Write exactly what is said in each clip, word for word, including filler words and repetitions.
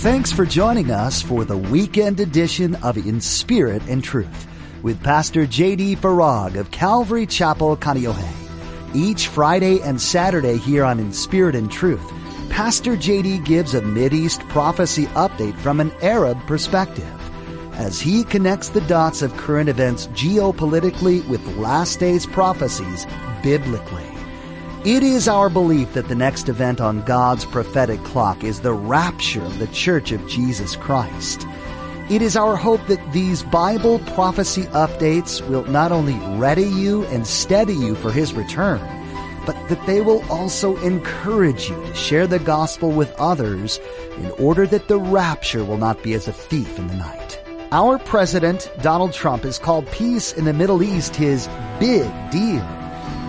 Thanks for joining us for the weekend edition of In Spirit and Truth with Pastor J D. Farag of Calvary Chapel, Kaneohe. Each Friday and Saturday here on In Spirit and Truth, Pastor J D gives a Mideast prophecy update from an Arab perspective as he connects the dots of current events geopolitically with last days prophecies biblically. It is our belief that the next event on God's prophetic clock is the rapture of the Church of Jesus Christ. It is our hope that these Bible prophecy updates will not only ready you and steady you for His return, but that they will also encourage you to share the gospel with others in order that the rapture will not be as a thief in the night. Our president, Donald Trump, has called peace in the Middle East his big deal.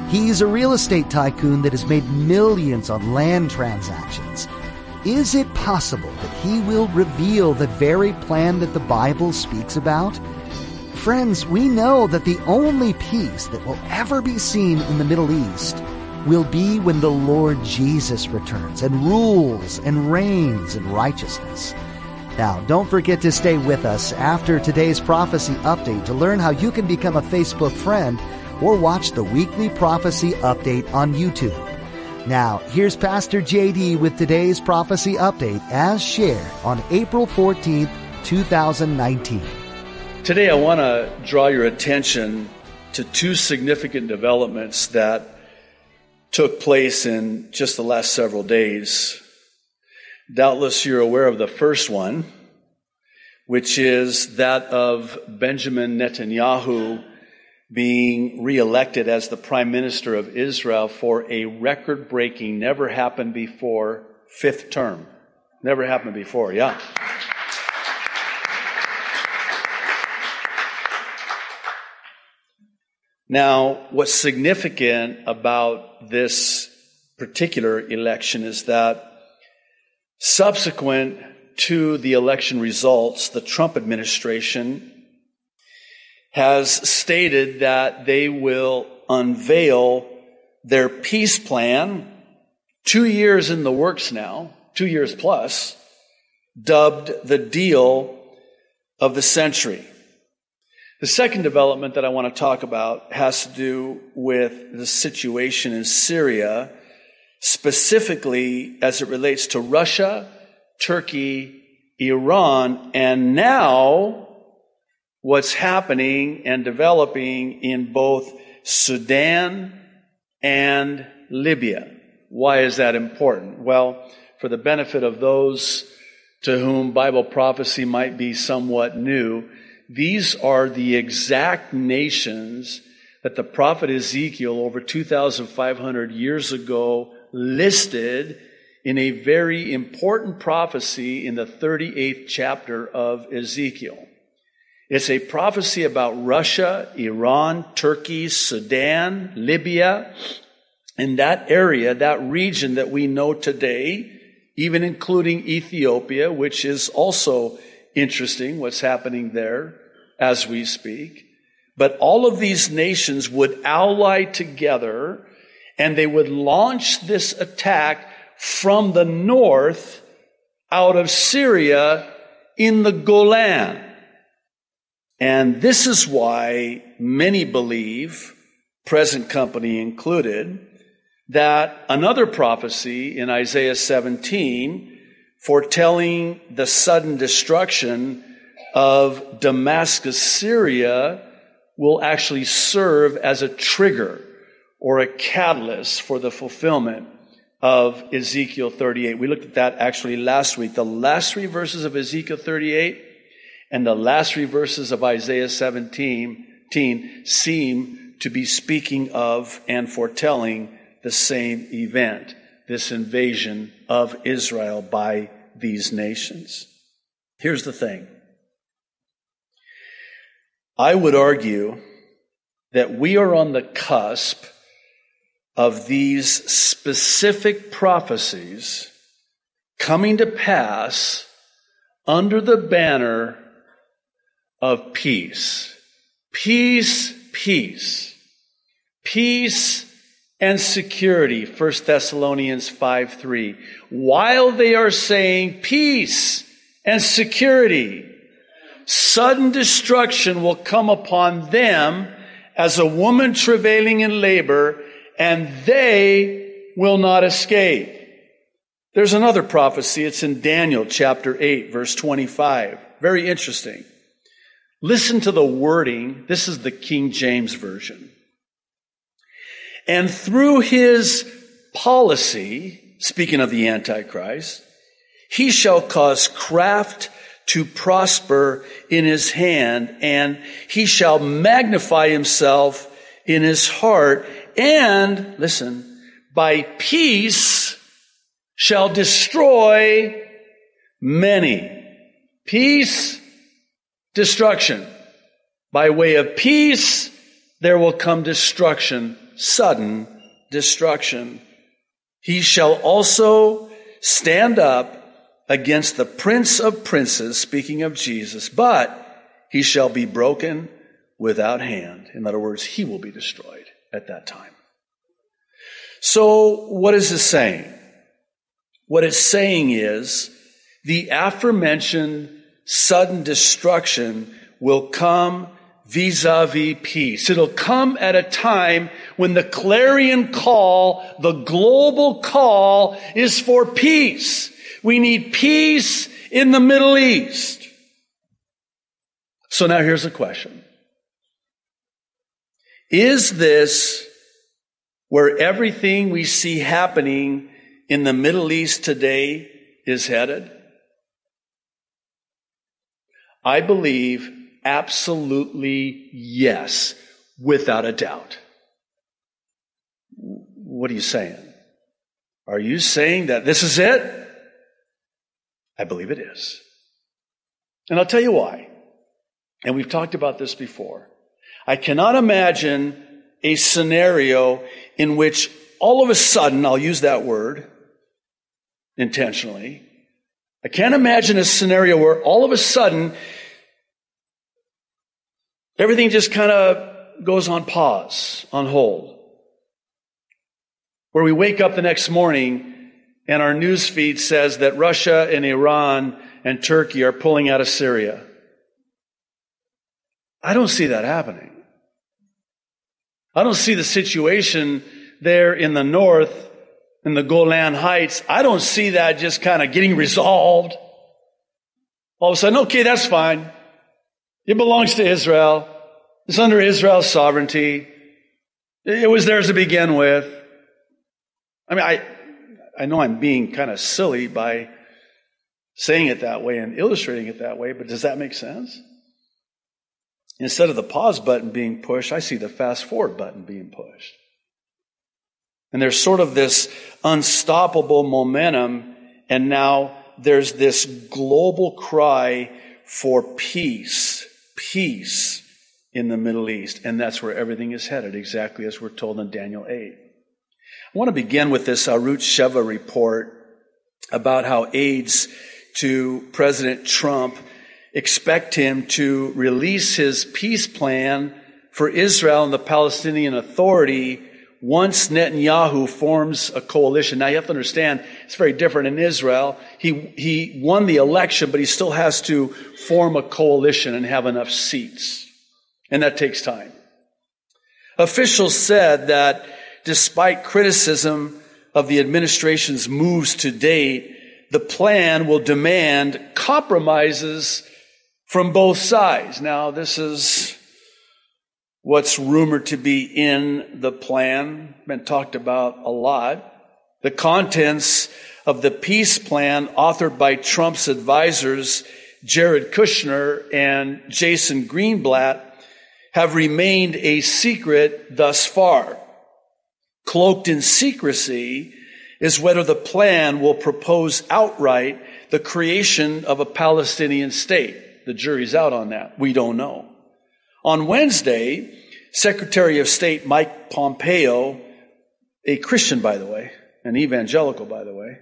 He's a real estate tycoon that has made millions on land transactions. Is it possible that he will reveal the very plan that the Bible speaks about? Friends, we know that the only peace that will ever be seen in the Middle East will be when the Lord Jesus returns and rules and reigns in righteousness. Now, don't forget to stay with us after today's prophecy update to learn how you can become a Facebook friend or watch the weekly prophecy update on YouTube. Now, here's Pastor J D with today's prophecy update as shared on April fourteenth, two thousand nineteen. Today, I want to draw your attention to two significant developments that took place in just the last several days. Doubtless you're aware of the first one, which is that of Benjamin Netanyahu being reelected as the Prime Minister of Israel for a record-breaking, never-happened-before fifth term. Never happened before, yeah. Now, what's significant about this particular election is that subsequent to the election results, the Trump administration has stated that they will unveil their peace plan, two years in the works now, two years plus, dubbed the deal of the century. The second development that I want to talk about has to do with the situation in Syria, specifically as it relates to Russia, Turkey, Iran, and now what's happening and developing in both Sudan and Libya. Why is that important? Well, for the benefit of those to whom Bible prophecy might be somewhat new, these are the exact nations that the prophet Ezekiel over two thousand five hundred years ago listed in a very important prophecy in the thirty-eighth chapter of Ezekiel. It's a prophecy about Russia, Iran, Turkey, Sudan, Libya, and that area, that region that we know today, even including Ethiopia, which is also interesting what's happening there as we speak. But all of these nations would ally together and they would launch this attack from the north out of Syria in the Golan. And this is why many believe, present company included, that another prophecy in Isaiah seventeen foretelling the sudden destruction of Damascus, Syria, will actually serve as a trigger or a catalyst for the fulfillment of Ezekiel thirty-eight. We looked at that actually last week. The last three verses of Ezekiel thirty-eight and the last three verses of Isaiah seventeen seem to be speaking of and foretelling the same event, this invasion of Israel by these nations. Here's the thing. I would argue that we are on the cusp of these specific prophecies coming to pass under the banner of peace, peace, peace, peace and security, First Thessalonians five three, while they are saying peace and security, sudden destruction will come upon them as a woman travailing in labor, and they will not escape. There's another prophecy. It's in Daniel chapter eight, verse twenty-five. Very interesting. Listen to the wording. This is the King James Version. And through his policy, speaking of the Antichrist, he shall cause craft to prosper in his hand, and he shall magnify himself in his heart, and, listen, by peace shall destroy many. Peace, destruction. By way of peace, there will come destruction, sudden destruction. He shall also stand up against the prince of princes, speaking of Jesus, but he shall be broken without hand. In other words, he will be destroyed at that time. So what is this saying? What it's saying is the aforementioned sudden destruction will come vis-a-vis peace. It'll come at a time when the clarion call, the global call, is for peace. We need peace in the Middle East. So now here's a question. Is this where everything we see happening in the Middle East today is headed? I believe absolutely yes, without a doubt. What are you saying? Are you saying that this is it? I believe it is. And I'll tell you why. And we've talked about this before. I cannot imagine a scenario in which all of a sudden, I'll use that word intentionally, I can't imagine a scenario where all of a sudden everything just kind of goes on pause, on hold, where we wake up the next morning and our news feed says that Russia and Iran and Turkey are pulling out of Syria. I don't see that happening. I don't see the situation there in the north, in the Golan Heights. I don't see that just kind of getting resolved. All of a sudden, okay, that's fine. It belongs to Israel. It's under Israel's sovereignty. It was theirs to begin with. I mean, I... I know I'm being kind of silly by saying it that way and illustrating it that way, but does that make sense? Instead of the pause button being pushed, I see the fast forward button being pushed. And there's sort of this unstoppable momentum, and now there's this global cry for peace, peace in the Middle East. And that's where everything is headed, exactly as we're told in Daniel eight. I want to begin with this Arutz Sheva report about how aides to President Trump expect him to release his peace plan for Israel and the Palestinian Authority once Netanyahu forms a coalition. Now, you have to understand, it's very different in Israel. He he won the election, but he still has to form a coalition and have enough seats. And that takes time. Officials said that despite criticism of the administration's moves to date, the plan will demand compromises from both sides. Now, this is what's rumored to be in the plan, been talked about a lot. The contents of the peace plan authored by Trump's advisors, Jared Kushner and Jason Greenblatt, have remained a secret thus far. Cloaked in secrecy is whether the plan will propose outright the creation of a Palestinian state. The jury's out on that. We don't know. On Wednesday, Secretary of State Mike Pompeo, a Christian, by the way, an evangelical, by the way,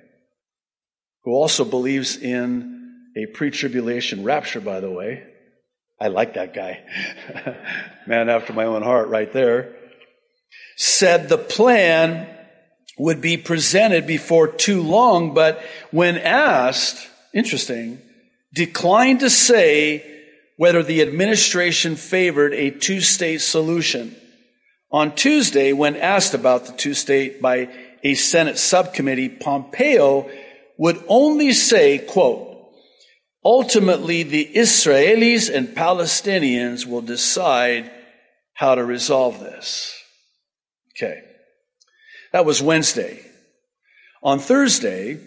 who also believes in a pre-tribulation rapture, by the way. I like that guy. Man after my own heart right there. said the plan would be presented before too long, but when asked, interesting, declined to say whether the administration favored a two-state solution. On Tuesday, when asked about the two-state by a Senate subcommittee, Pompeo would only say, quote, ultimately, the Israelis and Palestinians will decide how to resolve this. Okay. That was Wednesday. On Thursday,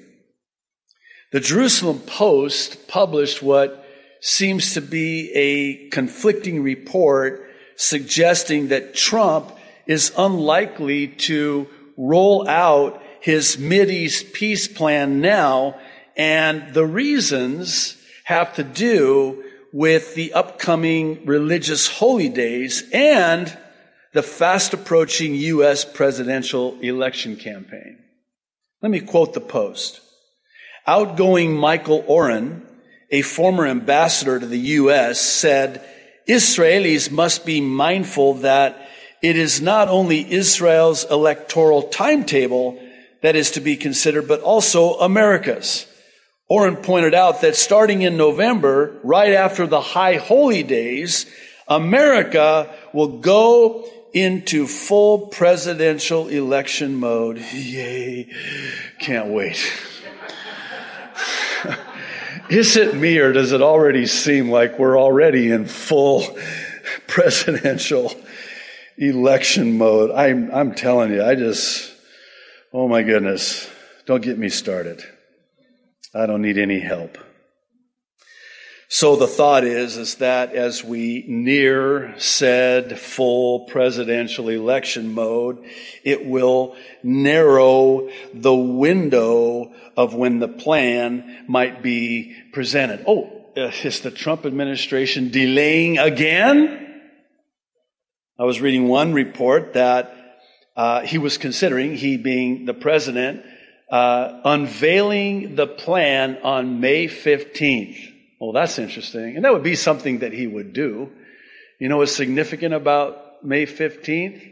the Jerusalem Post published what seems to be a conflicting report suggesting that Trump is unlikely to roll out his Mideast peace plan now, and the reasons have to do with the upcoming religious holy days and the fast-approaching U S presidential election campaign. Let me quote the Post. Outgoing Michael Oren, a former ambassador to the U S, said, Israelis must be mindful that it is not only Israel's electoral timetable that is to be considered, but also America's. Oren pointed out that starting in November, right after the high holy days, America will go into full presidential election mode. Yay. Can't wait. Is it me, or does it already seem like we're already in full presidential election mode? I'm, I'm telling you, I just, oh my goodness, don't get me started. I don't need any help. So the thought is, is that as we near said full presidential election mode, it will narrow the window of when the plan might be presented. Oh, is the Trump administration delaying again? I was reading one report that uh, he was considering, he being the president, uh, unveiling the plan on May fifteenth. Well, that's interesting. And that would be something that he would do. You know what's significant about May fifteenth?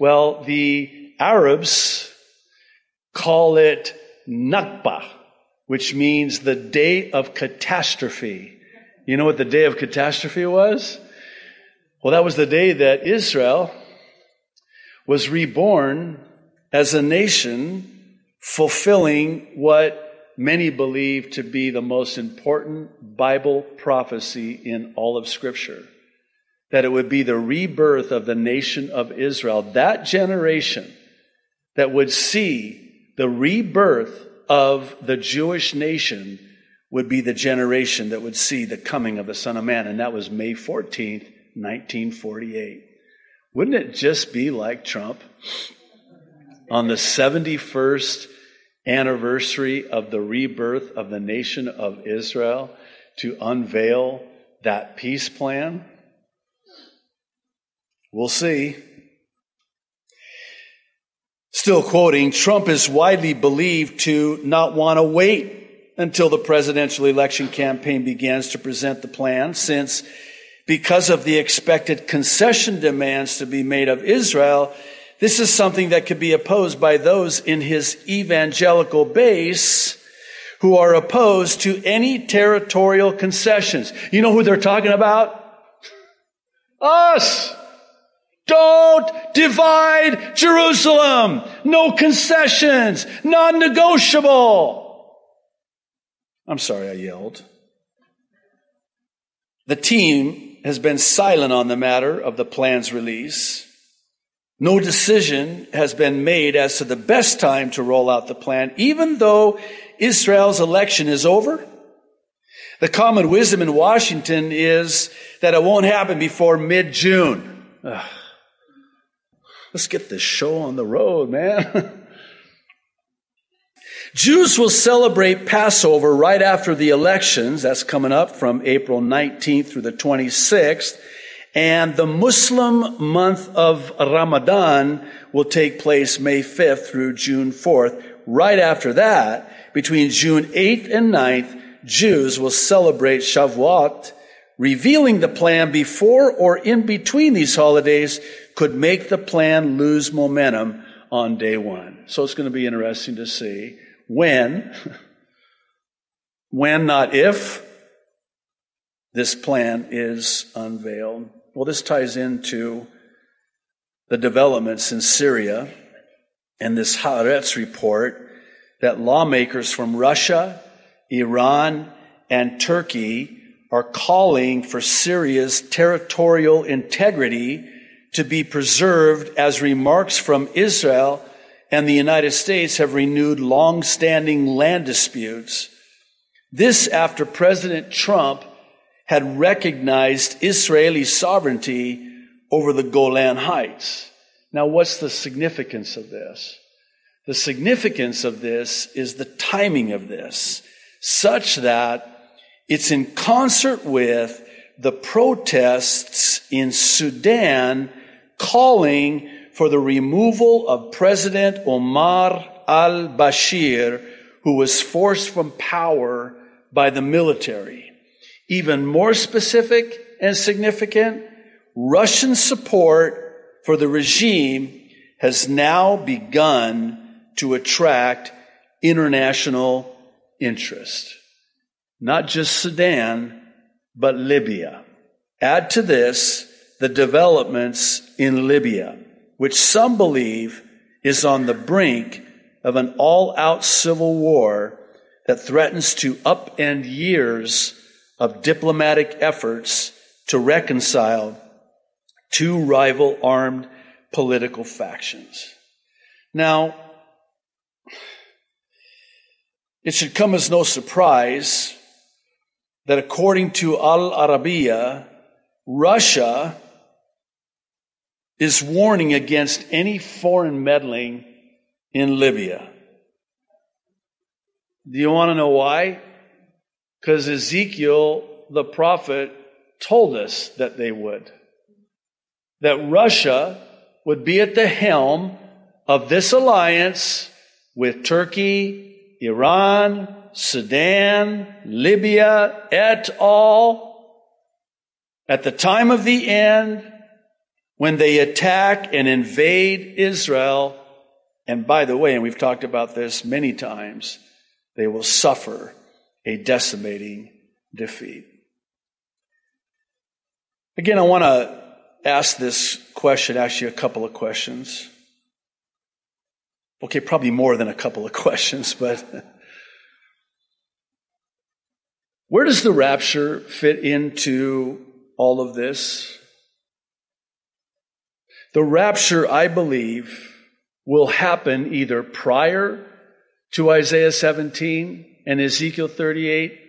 Well, the Arabs call it Nakba, which means the day of catastrophe. You know what the day of catastrophe was? Well, that was the day that Israel was reborn as a nation, fulfilling what many believe to be the most important Bible prophecy in all of Scripture, that it would be the rebirth of the nation of Israel, that generation that would see the rebirth of the Jewish nation would be the generation that would see the coming of the Son of Man, and that was May fourteenth, nineteen forty-eight. Wouldn't it just be like Trump on the seventy-first anniversary of the rebirth of the nation of Israel to unveil that peace plan? We'll see. Still quoting, Trump is widely believed to not want to wait until the presidential election campaign begins to present the plan, since because of the expected concession demands to be made of Israel, this is something that could be opposed by those in his evangelical base who are opposed to any territorial concessions. You know who they're talking about? Us! Don't divide Jerusalem! No concessions! Non-negotiable! I'm sorry I yelled. The team has been silent on the matter of the plan's release. No decision has been made as to the best time to roll out the plan, even though Israel's election is over. The common wisdom in Washington is that it won't happen before mid-June. Ugh. Let's get this show on the road, man. Jews will celebrate Passover right after the elections. That's coming up from April nineteenth through the twenty-sixth. And the Muslim month of Ramadan will take place May fifth through June fourth. Right after that, between June eighth and ninth, Jews will celebrate Shavuot revealing the plan before or in between these holidays could make the plan lose momentum on day one. So it's going to be interesting to see when, when, not if, this plan is unveiled. Well, this ties into the developments in Syria and this Haaretz report that lawmakers from Russia, Iran, and Turkey are calling for Syria's territorial integrity to be preserved as remarks from Israel and the United States have renewed long-standing land disputes. This after President Trump had recognized Israeli sovereignty over the Golan Heights. Now, what's the significance of this? The significance of this is the timing of this, such that it's in concert with the protests in Sudan calling for the removal of President Omar al-Bashir, who was forced from power by the military. Even more specific and significant, Russian support for the regime has now begun to attract international interest. Not just Sudan, but Libya. Add to this the developments in Libya, which some believe is on the brink of an all-out civil war that threatens to upend years of diplomatic efforts to reconcile two rival armed political factions. Now, it should come as no surprise that according to Al Arabiya, Russia is warning against any foreign meddling in Libya. Do you want to know why? Because Ezekiel, the prophet, told us that they would. That Russia would be at the helm of this alliance with Turkey, Iran, Sudan, Libya, et al. At the time of the end, when they attack and invade Israel, and by the way, and we've talked about this many times, they will suffer a decimating defeat. Again, I want to ask this question, actually a couple of questions. Okay, probably more than a couple of questions, but... where does the rapture fit into all of this? The rapture, I believe, will happen either prior to Isaiah seventeen and Ezekiel thirty-eight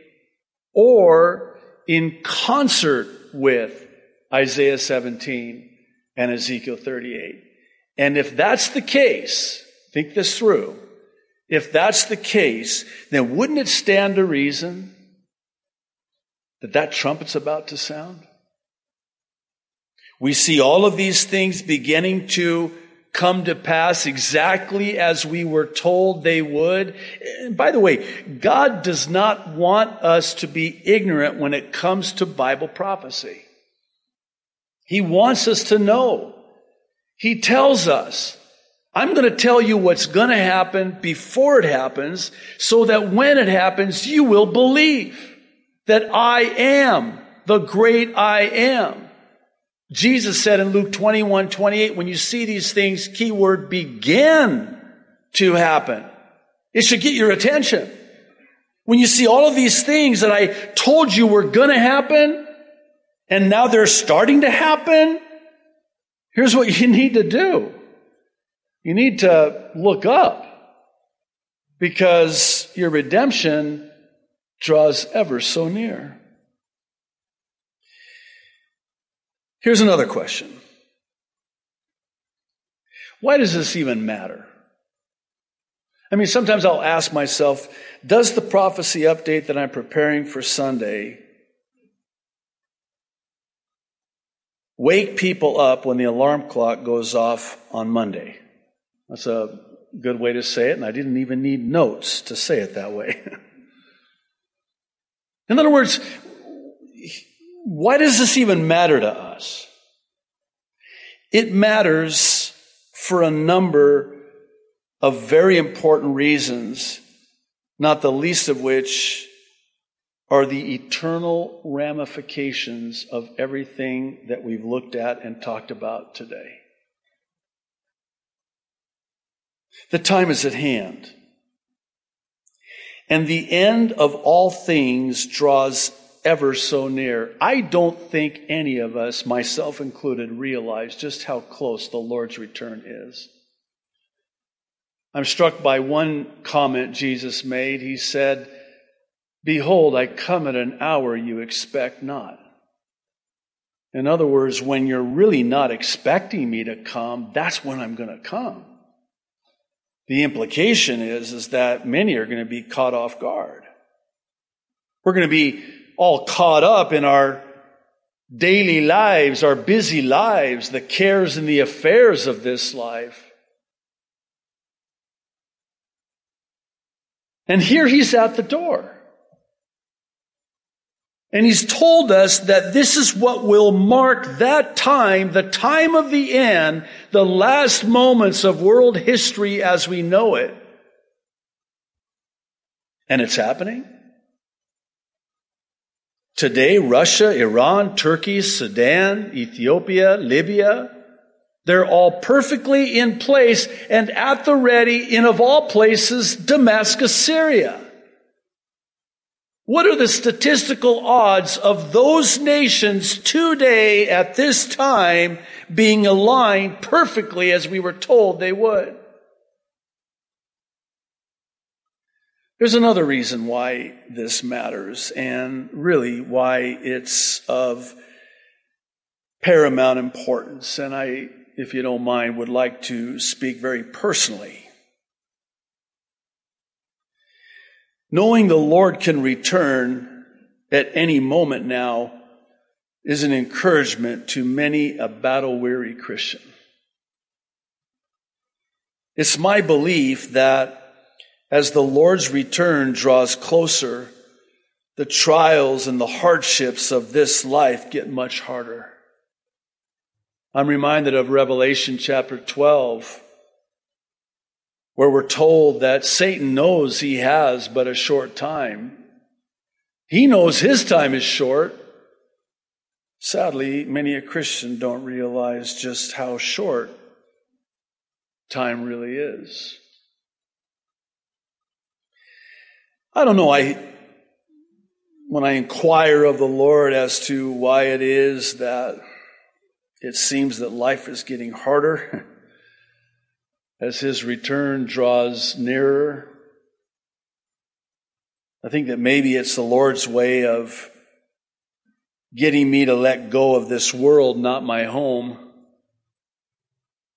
or in concert with Isaiah seventeen and Ezekiel thirty-eight. And if that's the case, think this through. If that's the case, then wouldn't it stand to reason that that trumpet's about to sound? We see all of these things beginning to come to pass exactly as we were told they would. And by the way, God does not want us to be ignorant when it comes to Bible prophecy. He wants us to know. He tells us, I'm going to tell you what's going to happen before it happens so that when it happens, you will believe that I am the great I am. Jesus said in Luke twenty-one twenty-eight, when you see these things, keyword, begin to happen. It should get your attention. When you see all of these things that I told you were going to happen, and now they're starting to happen, here's what you need to do. You need to look up, because your redemption draws ever so near. Here's another question. Why does this even matter? I mean, sometimes I'll ask myself, does the prophecy update that I'm preparing for Sunday wake people up when the alarm clock goes off on Monday? That's a good way to say it, and I didn't even need notes to say it that way. In other words, why does this even matter to us? It matters for a number of very important reasons, not the least of which are the eternal ramifications of everything that we've looked at and talked about today. The time is at hand, and the end of all things draws ever so near. I don't think any of us, myself included, realize just how close the Lord's return is. I'm struck by one comment Jesus made. He said, "Behold, I come at an hour you expect not." In other words, when you're really not expecting me to come, that's when I'm going to come. The implication is, is that many are going to be caught off guard. We're going to be all caught up in our daily lives, our busy lives, the cares and the affairs of this life. And here he's at the door. And he's told us that this is what will mark that time, the time of the end, the last moments of world history as we know it. And it's happening. Today, Russia, Iran, Turkey, Sudan, Ethiopia, Libya, they're all perfectly in place and at the ready in, of all places, Damascus, Syria. What are the statistical odds of those nations today at this time being aligned perfectly as we were told they would? There's another reason why this matters, and really why it's of paramount importance. And I, if you don't mind, would like to speak very personally. Knowing the Lord can return at any moment now is an encouragement to many a battle-weary Christian. It's my belief that as the Lord's return draws closer, the trials and the hardships of this life get much harder. I'm reminded of Revelation chapter twelve, where we're told that Satan knows he has but a short time. He knows his time is short. Sadly, many a Christian don't realize just how short time really is. I don't know, I when I inquire of the Lord as to why it is that it seems that life is getting harder as his return draws nearer, I think that maybe it's the Lord's way of getting me to let go of this world, not my home,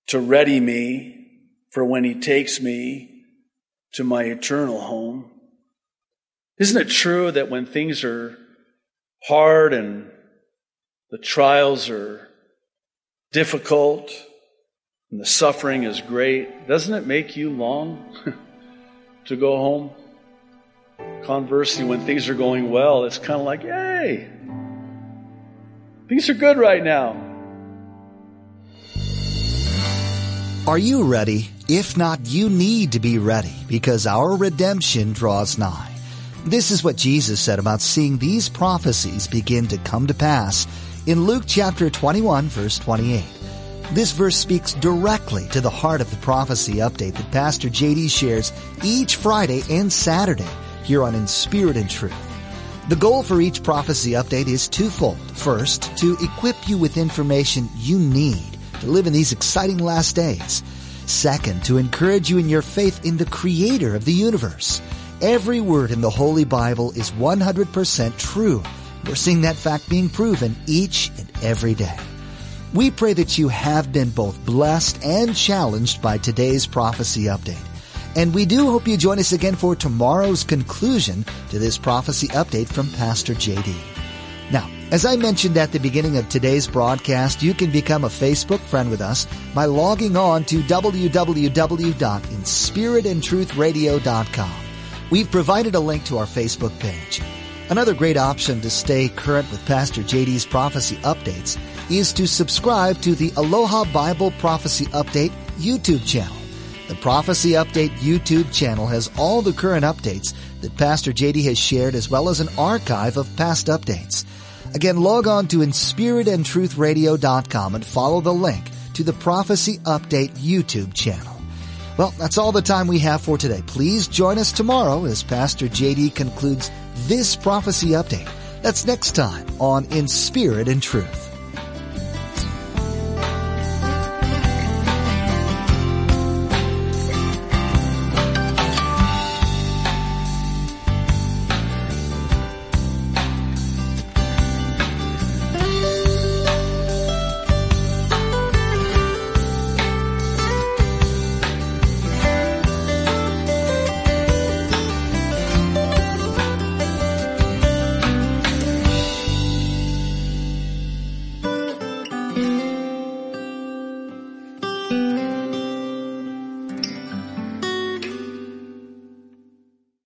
to ready me for when he takes me to my eternal home. Isn't it true that when things are hard and the trials are difficult, and the suffering is great, doesn't it make you long to go home? Conversely, when things are going well, it's kind of like, hey, things are good right now. Are you ready? If not, you need to be ready, because our redemption draws nigh. This is what Jesus said about seeing these prophecies begin to come to pass in Luke chapter twenty-one, verse twenty-eight. This verse speaks directly to the heart of the prophecy update that Pastor J D shares each Friday and Saturday here on In Spirit and Truth. The goal for each prophecy update is twofold. First, to equip you with information you need to live in these exciting last days. Second, to encourage you in your faith in the Creator of the universe. Every word in the Holy Bible is one hundred percent true. We're seeing that fact being proven each and every day. We pray that you have been both blessed and challenged by today's prophecy update. And we do hope you join us again for tomorrow's conclusion to this prophecy update from Pastor J D. Now, as I mentioned at the beginning of today's broadcast, you can become a Facebook friend with us by logging on to w w w dot in spirit and truth radio dot com. We've provided a link to our Facebook page. Another great option to stay current with Pastor J D's prophecy updates is to subscribe to the Aloha Bible Prophecy Update YouTube channel. The Prophecy Update YouTube channel has all the current updates that Pastor J D has shared, as well as an archive of past updates. Again, log on to in spirit and truth radio dot com and follow the link to the Prophecy Update YouTube channel. Well, that's all the time we have for today. Please join us tomorrow as Pastor J D concludes this Prophecy Update. That's next time on In Spirit and Truth.